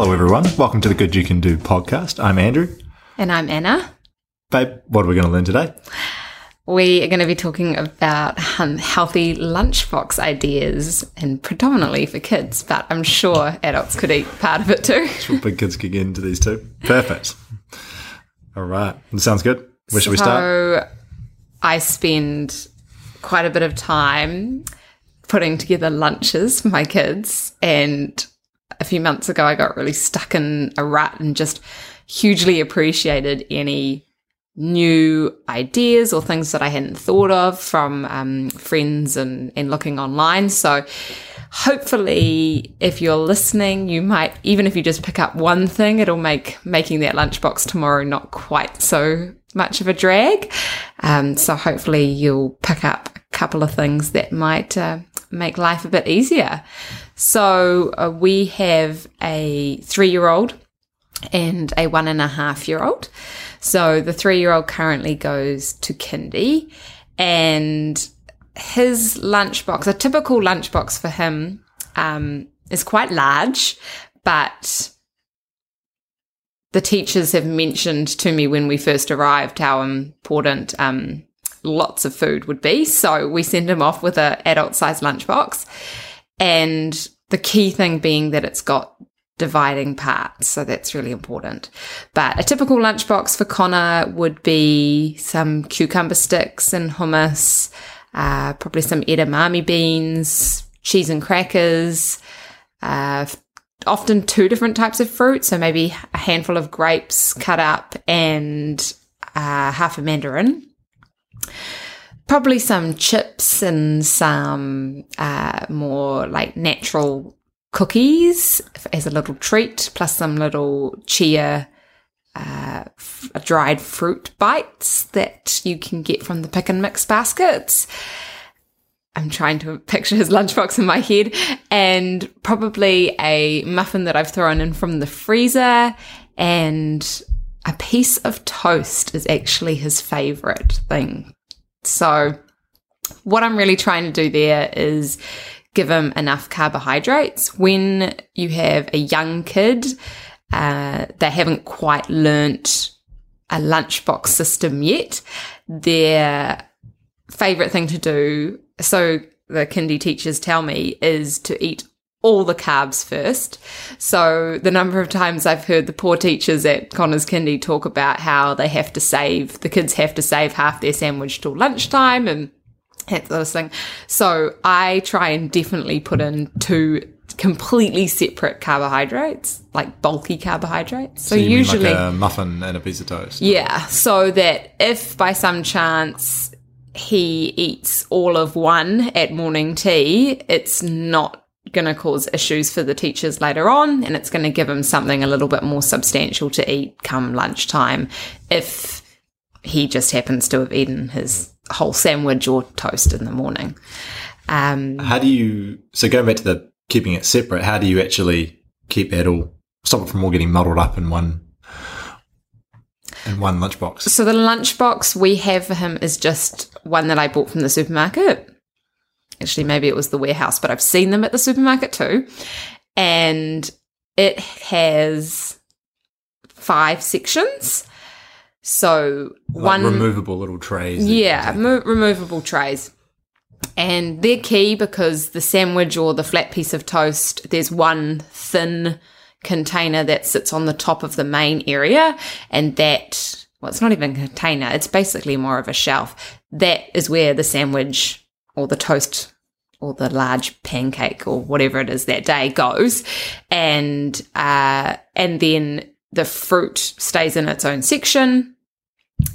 Hello, everyone. Welcome to the Good You Can Do podcast. I'm Andrew. And I'm Anna. Babe, what are we going to learn today? We are going to be talking about healthy lunchbox ideas, and predominantly for kids, but I'm sure adults could eat part of it too. Sure, big kids could get into these too. Perfect. All right. That sounds good. Where should we start? So I spend quite a bit of time putting together lunches for my kids, and a few months ago I got really stuck in a rut and just hugely appreciated any new ideas or things that I hadn't thought of from friends and looking online. So hopefully if you're listening, you might, even if you just pick up one thing, it'll make making that lunchbox tomorrow not quite so much of a drag. So hopefully you'll pick up a couple of things that might make life a bit easier. So we have a 3-year-old and a 1.5-year-old. So the 3-year-old currently goes to kindy, and his lunchbox, a typical lunchbox for him, is quite large, but the teachers have mentioned to me when we first arrived how important lots of food would be. So we send him off with an adult-sized lunchbox, and the key thing being that it's got dividing parts, so that's really important. But a typical lunchbox for Connor would be some cucumber sticks and hummus, probably some edamame beans, cheese and crackers, often 2 different types of fruit, so maybe a handful of grapes cut up and half a mandarin, probably some chips and some more like natural cookies as a little treat, plus some little chia dried fruit bites that you can get from the pick and mix baskets. I'm trying to picture his lunchbox in my head. And probably a muffin that I've thrown in from the freezer, and a piece of toast is actually his favorite thing. So what I'm really trying to do there is give him enough carbohydrates. When you have a young kid, they haven't quite learnt a lunchbox system yet. Their favourite thing to do, so the kindy teachers tell me, is to eat all the carbs first. So the number of times I've heard the poor teachers at Connor's kindy talk about how they have to save, the kids have to save half their sandwich till lunchtime and that sort of thing. So I try and definitely put in 2 completely separate carbohydrates, like bulky carbohydrates. So usually like a muffin and a piece of toast. Yeah, so that if by some chance he eats all of one at morning tea, it's not going to cause issues for the teachers later on, and it's going to give him something a little bit more substantial to eat come lunchtime if he just happens to have eaten his whole sandwich or toast in the morning. So going back to the keeping it separate, how do you actually keep that all, stop it from all getting muddled up in one lunchbox? So the lunchbox we have for him is just one that I bought from the supermarket. Actually, maybe it was the warehouse, but I've seen them at the supermarket too. And it has 5 sections. So like one removable little trays. Yeah, removable trays. And they're key because the sandwich or the flat piece of toast, there's one thin container that sits on the top of the main area, and that, well, it's not even a container, it's basically more of a shelf. That is where the sandwich or the toast or the large pancake or whatever it is that day goes. And then the fruit stays in its own section,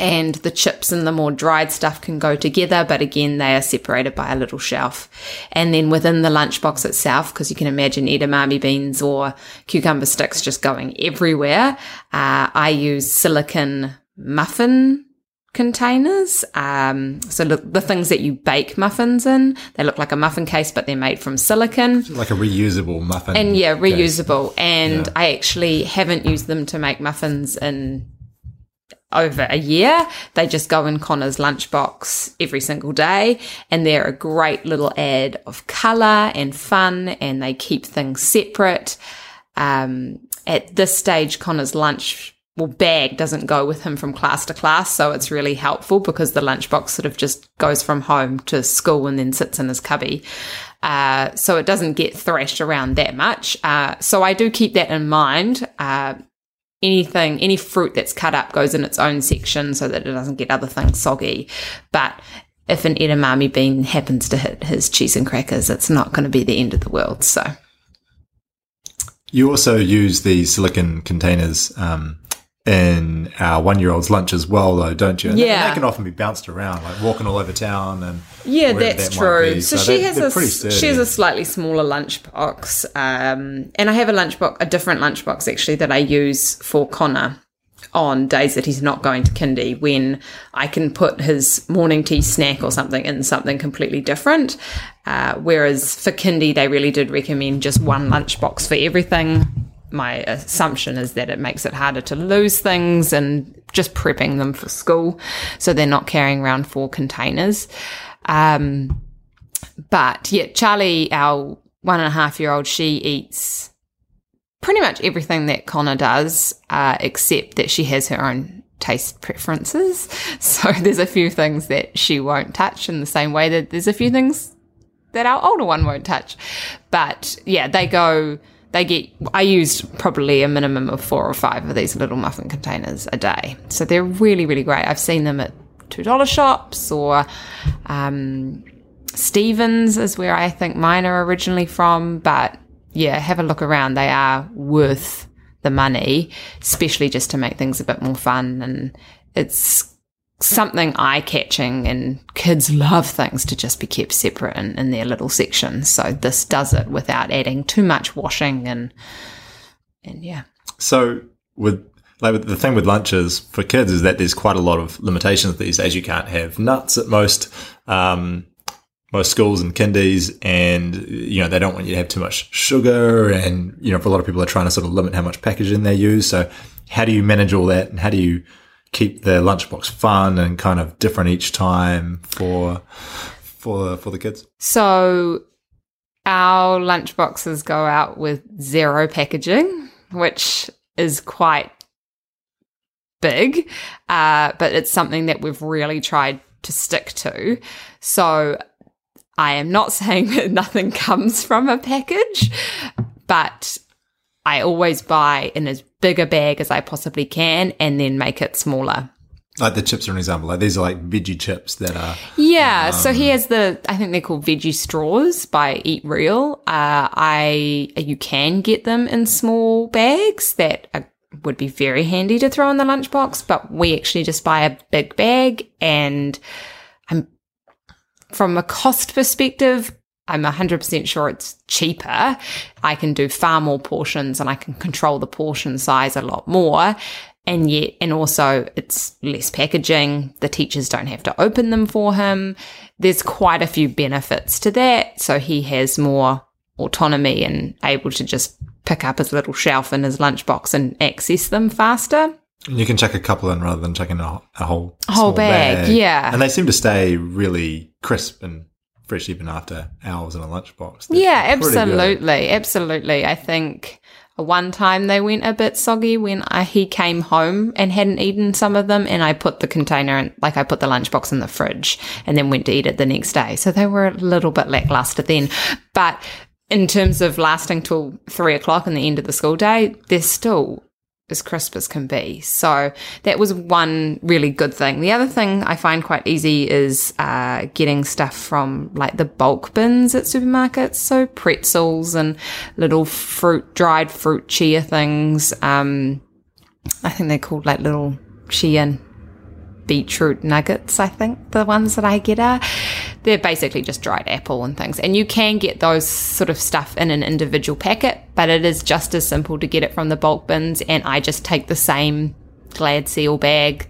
and the chips and the more dried stuff can go together, but again, they are separated by a little shelf. And then within the lunchbox itself, because you can imagine edamame beans or cucumber sticks just going everywhere, I use silicone muffin containers. So the things that you bake muffins in, they look like a muffin case, but they're made from silicone. Like a reusable muffin. And yeah, reusable. Case. And yeah. I actually haven't used them to make muffins in over a year. They just go in Connor's lunchbox every single day, and they're a great little add of colour and fun, and they keep things separate. At this stage, Connor's lunch bag doesn't go with him from class to class, so it's really helpful because the lunchbox sort of just goes from home to school and then sits in his cubby. So it doesn't get thrashed around that much. So I do keep that in mind. Anything, any fruit that's cut up goes in its own section so that it doesn't get other things soggy. But if an edamame bean happens to hit his cheese and crackers, it's not going to be the end of the world. So you also use the silicone containers in our one-year-old's lunch as well, though, don't you? And yeah, they can often be bounced around, like walking all over town, and yeah, that's true. So she has a slightly smaller lunchbox, and I have a different lunchbox actually that I use for Connor on days that he's not going to kindy, when I can put his morning tea snack or something in something completely different. Whereas for kindy, they really did recommend just one lunchbox for everything. My assumption is that it makes it harder to lose things and just prepping them for school, so they're not carrying around 4 containers. But yeah, Charlie, our 1.5-year-old, she eats pretty much everything that Connor does, except that she has her own taste preferences. So there's a few things that she won't touch in the same way that there's a few things that our older one won't touch. But yeah, I used probably a minimum of 4 or 5 of these little muffin containers a day. So they're really, really great. I've seen them at $2 shops, or Stevens is where I think mine are originally from. But yeah, have a look around. They are worth the money, especially just to make things a bit more fun. And it's something eye-catching, and kids love things to just be kept separate in their little sections. So this does it without adding too much washing and yeah. So with the thing with lunches for kids is that there's quite a lot of limitations these days. You can't have nuts at most schools and kindies, and you know, they don't want you to have too much sugar, and you know, for a lot of people are trying to sort of limit how much packaging they use. So how do you manage all that, and how do you keep the lunchbox fun and kind of different each time for the kids? So our lunchboxes go out with 0 packaging, which is quite big, but it's something that we've really tried to stick to. So I am not saying that nothing comes from a package, but I always buy in as big a bag as I possibly can and then make it smaller. Like the chips are an example. Like these are like veggie chips that are... Yeah, so he has I think they're called veggie straws by Eat Real. You can get them in small bags that would be very handy to throw in the lunchbox, but we actually just buy a big bag, and from a cost perspective, I'm 100% sure it's cheaper. I can do far more portions, and I can control the portion size a lot more. And also it's less packaging. The teachers don't have to open them for him. There's quite a few benefits to that. So he has more autonomy and able to just pick up his little shelf in his lunchbox and access them faster. And you can chuck a couple in rather than chucking a whole bag. Yeah. And they seem to stay really crisp and fresh even after hours in a lunchbox. Yeah, absolutely. Absolutely. I think one time they went a bit soggy when he came home and hadn't eaten some of them, and I put the container in, like I put the lunchbox in the fridge and then went to eat it the next day. So they were a little bit lackluster then. But in terms of lasting till 3:00 in the end of the school day, they're still as crisp as can be. So that was one really good thing. The other thing I find quite easy is getting stuff from like the bulk bins at supermarkets, so pretzels and little dried fruit chia things. I think they're called like little chia beetroot nuggets, I think the ones that I get are. They're basically just dried apple and things. And you can get those sort of stuff in an individual packet, but it is just as simple to get it from the bulk bins. And I just take the same Glad Seal bag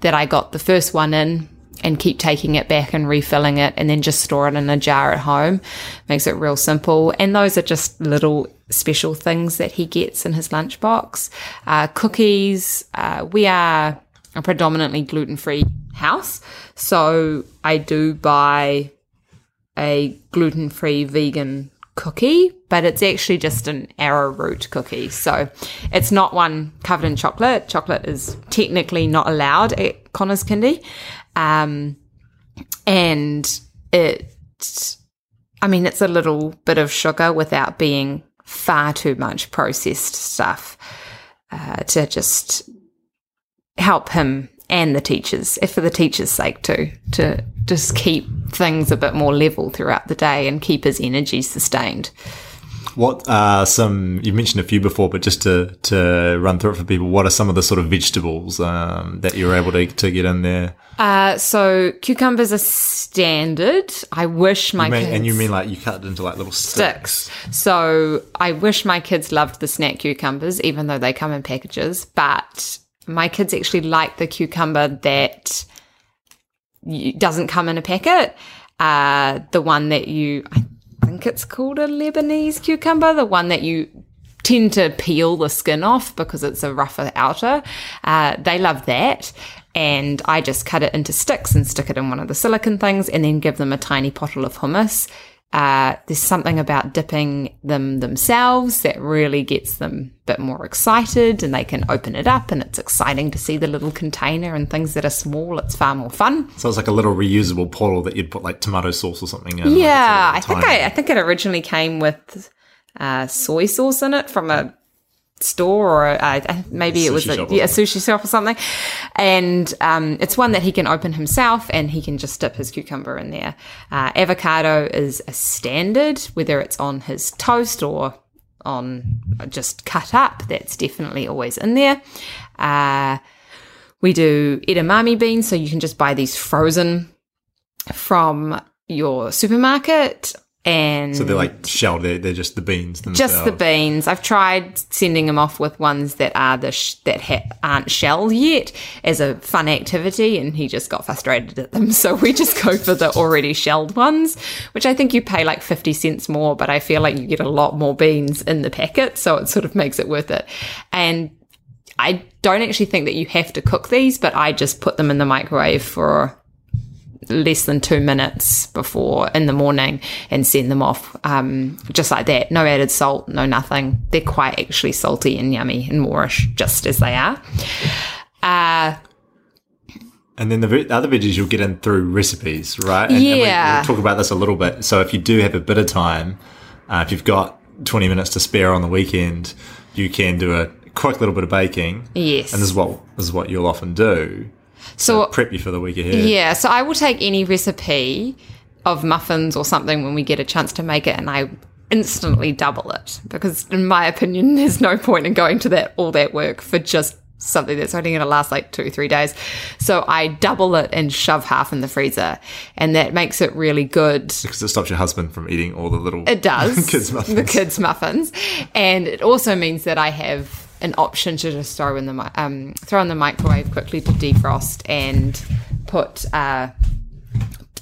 that I got the first one in and keep taking it back and refilling it, and then just store it in a jar at home. Makes it real simple. And those are just little special things that he gets in his lunchbox. Cookies. We are a predominantly gluten-free house, so I do buy a gluten-free vegan cookie, but it's actually just an arrowroot cookie. So it's not one covered in chocolate. Chocolate is technically not allowed at Connor's kindy. And it's a little bit of sugar without being far too much processed stuff to just help him and the teachers, for the teachers' sake too, to just keep things a bit more level throughout the day and keep his energy sustained. What are some, you mentioned a few before, but just to run through it for people, what are some of the sort of vegetables that you're able to get in there? So cucumbers are standard. I wish my kids... And you mean like you cut it into like little sticks? So I wish my kids loved the snack cucumbers, even though they come in packages, but my kids actually like the cucumber that doesn't come in a packet. The one that I think it's called a Lebanese cucumber, the one that you tend to peel the skin off because it's a rougher outer. They love that, and I just cut it into sticks and stick it in one of the silicone things and then give them a tiny pottle of hummus. There's something about dipping them themselves that really gets them a bit more excited, and they can open it up and it's exciting to see the little container, and things that are small, it's far more fun. So it's like a little reusable bottle that you'd put like tomato sauce or something in. Yeah, I think it originally came with soy sauce in it from a store, or maybe it was a sushi shop or something. And it's one that he can open himself, and he can just dip his cucumber in there. Avocado is a standard, whether it's on his toast or on just cut up, that's definitely always in there. We do edamame beans, so you can just buy these frozen from your supermarket. And so they're like shelled, they're just the beans themselves. Just the beans. I've tried sending them off with ones that are aren't shelled yet as a fun activity, and he just got frustrated at them. So we just go for the already shelled ones, which I think you pay like 50 cents more, but I feel like you get a lot more beans in the packet, so it sort of makes it worth it. And I don't actually think that you have to cook these, but I just put them in the microwave for less than 2 minutes before in the morning and send them off just like that. No added salt, no nothing. They're quite actually salty and yummy and moorish just as they are. And then the other veggies you'll get in through recipes, right? And we'll talk about this a little bit. So if you do have a bit of time, if you've got 20 minutes to spare on the weekend, you can do a quick little bit of baking. Yes. And this is what you'll often do. So prep you for the week ahead. Yeah, so I will take any recipe of muffins or something when we get a chance to make it, and I instantly double it, because in my opinion there's no point in going to all that work for just something that's only going to last like 2-3 days. So I double it and shove half in the freezer, and that makes it really good. Because it stops your husband from eating all the little kids' muffins. The kids' muffins. And it also means that I have an option to just throw in the microwave quickly to defrost, and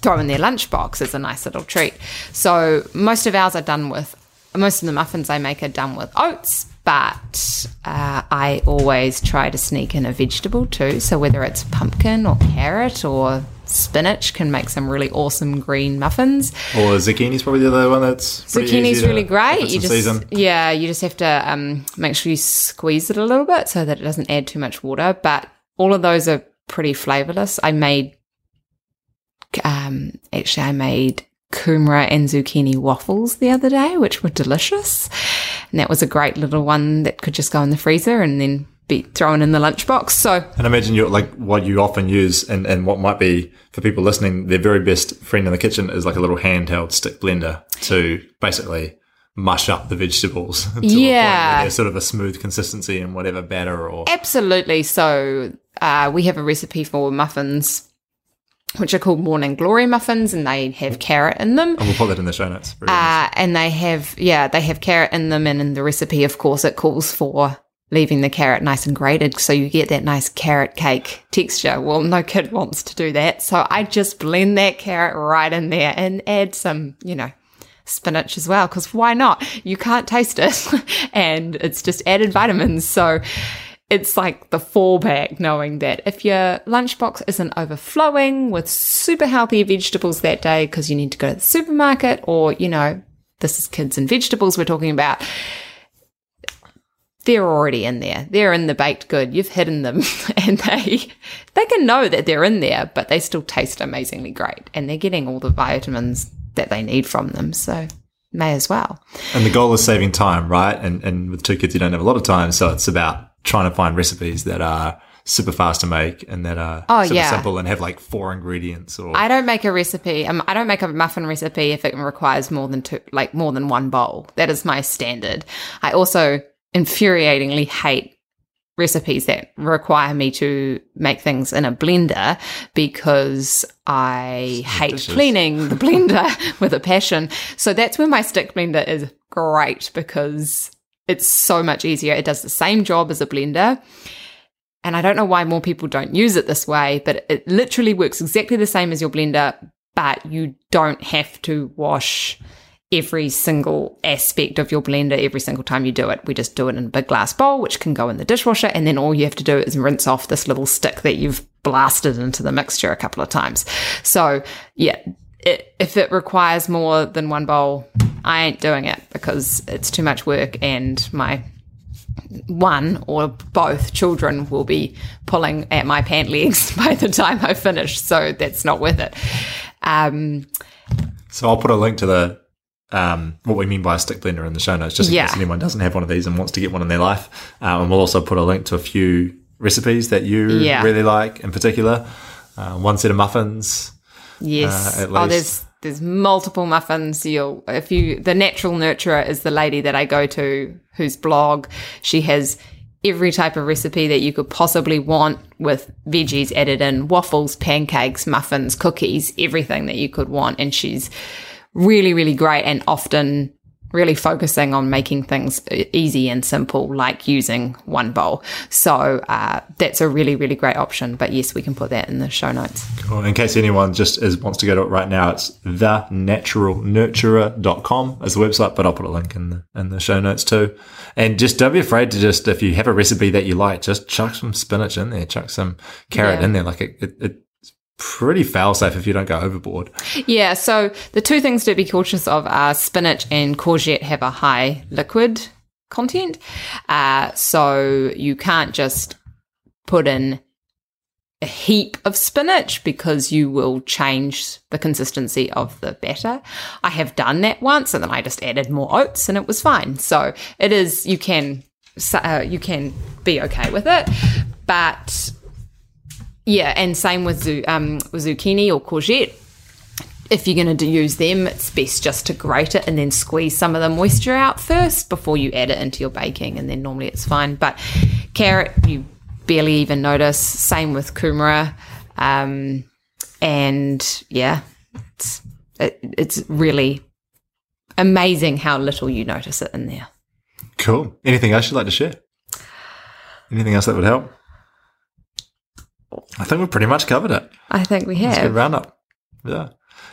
throw in their lunchbox as a nice little treat. So most of the muffins I make are done with oats, but I always try to sneak in a vegetable too. So whether it's pumpkin or carrot or spinach, can make some really awesome green muffins. Or zucchini's probably the other one that's zucchini's really great. You just have to make sure you squeeze it a little bit so that it doesn't add too much water. But all of those are pretty flavourless. I made kumara and zucchini waffles the other day, which were delicious, and that was a great little one that could just go in the freezer and then be thrown in the lunchbox. So, and I imagine you're like what you often use, and what might be for people listening, their very best friend in the kitchen is like a little handheld stick blender to basically mush up the vegetables. To a point where they're sort of a smooth consistency in whatever batter or absolutely. So we have a recipe for muffins, which are called Morning Glory muffins, and they have carrot in them. And we'll put that in the show notes. Nice. And they have carrot in them, and in the recipe, of course, it calls for leaving the carrot nice and grated, so you get that nice carrot cake texture. Well, no kid wants to do that, so I just blend that carrot right in there and add some, spinach as well, because why not? You can't taste it, and it's just added vitamins, so it's like the fallback, knowing that if your lunchbox isn't overflowing with super healthy vegetables that day because you need to go to the supermarket, or, this is kids and vegetables we're talking about, they're already in there. They're in the baked good. You've hidden them, and they can know that they're in there, but they still taste amazingly great, and they're getting all the vitamins that they need from them, so may as well. And the goal is saving time, right? And with two kids, you don't have a lot of time, so it's about trying to find recipes that are super fast to make and that are simple and have like 4 ingredients. Or I don't make a recipe. I don't make a muffin recipe if it requires more than 1 bowl. That is my standard. I also infuriatingly hate recipes that require me to make things in a blender because I hate cleaning the blender with a passion. So that's where my stick blender is great because it's so much easier. It does the same job as a blender. And I don't know why more people don't use it this way, but it literally works exactly the same as your blender, but you don't have to wash every single aspect of your blender every single time you do it. We just do it in a big glass bowl, which can go in the dishwasher, and then all you have to do is rinse off this little stick that you've blasted into the mixture a couple of times. So, yeah, if it requires more than 1 bowl, I ain't doing it because it's too much work and my one or both children will be pulling at my pant legs by the time I finish, so that's not worth it. So I'll put a link to the what we mean by a stick blender in the show notes, just in case anyone doesn't have one of these and wants to get one in their life. And we'll also put a link to a few recipes that you really like, in particular, 1 set of muffins. Yes, at least. Oh, there's multiple muffins. The natural nurturer is the lady that I go to whose blog. She has every type of recipe that you could possibly want with veggies added in, waffles, pancakes, muffins, cookies, everything that you could want. And she's really, really great and often really focusing on making things easy and simple, like using 1 bowl. So that's a really, really great option. But yes, we can put that in the show notes. Cool. In case anyone wants to go to it right now, it's thenaturalnurturer.com as the website, but I'll put a link in the show notes too. And just don't be afraid to if you have a recipe that you like, just chuck some spinach in there, chuck some carrot in there. Like it's pretty fail-safe if you don't go overboard. Yeah, so the 2 things to be cautious of are spinach and courgette have a high liquid content, so you can't just put in a heap of spinach because you will change the consistency of the batter. I have done that once, and then I just added more oats, and it was fine. So it is you can be okay with it, but. Yeah, and same with zucchini or courgette. If you're going to use them, it's best just to grate it and then squeeze some of the moisture out first before you add it into your baking, and then normally it's fine. But carrot, you barely even notice. Same with kumara. And, yeah, it's really amazing how little you notice it in there. Cool. Anything else you'd like to share? Anything else that would help? I think we've pretty much covered it. I think we have. That's a good roundup. Yeah.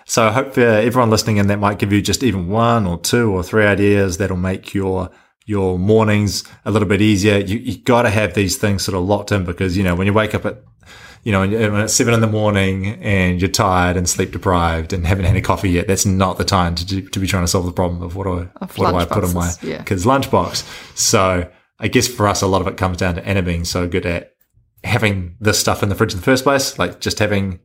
So I hope everyone listening in, that might give you just even 1 or 2 or 3 ideas that'll make your mornings a little bit easier. You got to have these things sort of locked in because, when you wake up at, when it's 7 in the morning and you're tired and sleep deprived and haven't had any coffee yet, that's not the time to be trying to solve the problem of what do I put in my kid's lunchbox. So I guess for us, a lot of it comes down to Anna being so good at having this stuff in the fridge in the first place, like just having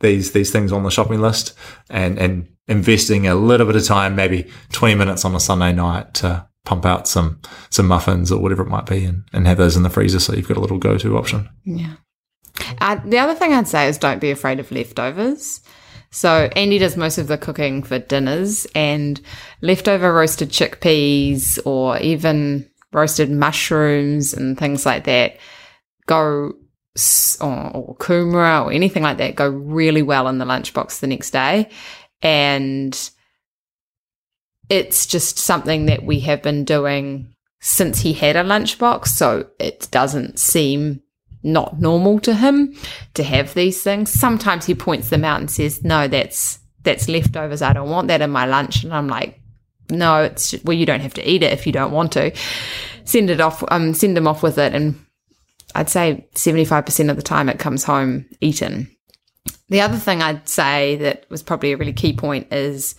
these things on the shopping list and investing a little bit of time, maybe 20 minutes on a Sunday night to pump out some muffins or whatever it might be and have those in the freezer so you've got a little go-to option. Yeah. The other thing I'd say is don't be afraid of leftovers. So Andy does most of the cooking for dinners, and leftover roasted chickpeas or even roasted mushrooms and things like that or kumara or anything like that go really well in the lunchbox the next day, and it's just something that we have been doing since he had a lunchbox, so it doesn't seem not normal to him to have these things. Sometimes he points them out and says, no, that's leftovers, I don't want that in my lunch, and I'm like, no, you don't have to eat it if you don't want to. Send him off with it, and I'd say 75% of the time it comes home eaten. The other thing I'd say that was probably a really key point is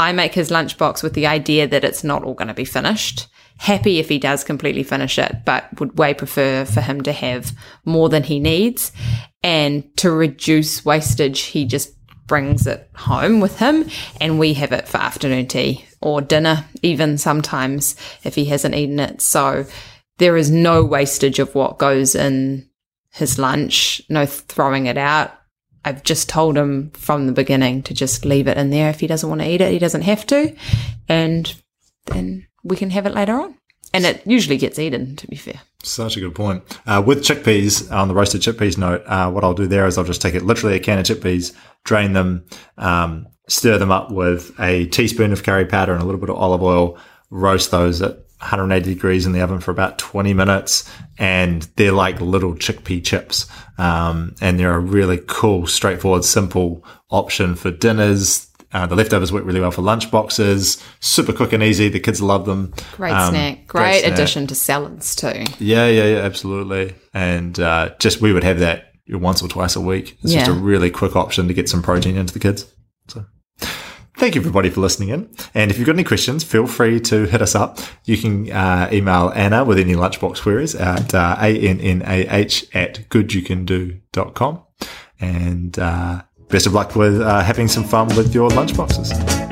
I make his lunchbox with the idea that it's not all going to be finished. Happy if he does completely finish it, but would way prefer for him to have more than he needs. And to reduce wastage, he just brings it home with him, and we have it for afternoon tea or dinner, even sometimes if he hasn't eaten it. So there is no wastage of what goes in his lunch, no throwing it out. I've just told him from the beginning to just leave it in there. If he doesn't want to eat it, he doesn't have to, and then we can have it later on. And it usually gets eaten, to be fair. Such a good point. With chickpeas, on the roasted chickpeas note, what I'll do there is I'll just take it literally a can of chickpeas, drain them, stir them up with a teaspoon of curry powder and a little bit of olive oil, roast those at 180 degrees in the oven for about 20 minutes, and they're like little chickpea chips. And they're a really cool, straightforward, simple option for dinners. The leftovers work really well for lunch boxes. Super quick and easy. The kids love them. Great snack. Great snack. Addition to salads too. Yeah, absolutely. And just we would have that once or twice a week. It's just a really quick option to get some protein into the kids. So thank you, everybody, for listening in. And if you've got any questions, feel free to hit us up. You can email Anna with any lunchbox queries at ANNAH@goodyoucando.com. And best of luck with having some fun with your lunchboxes.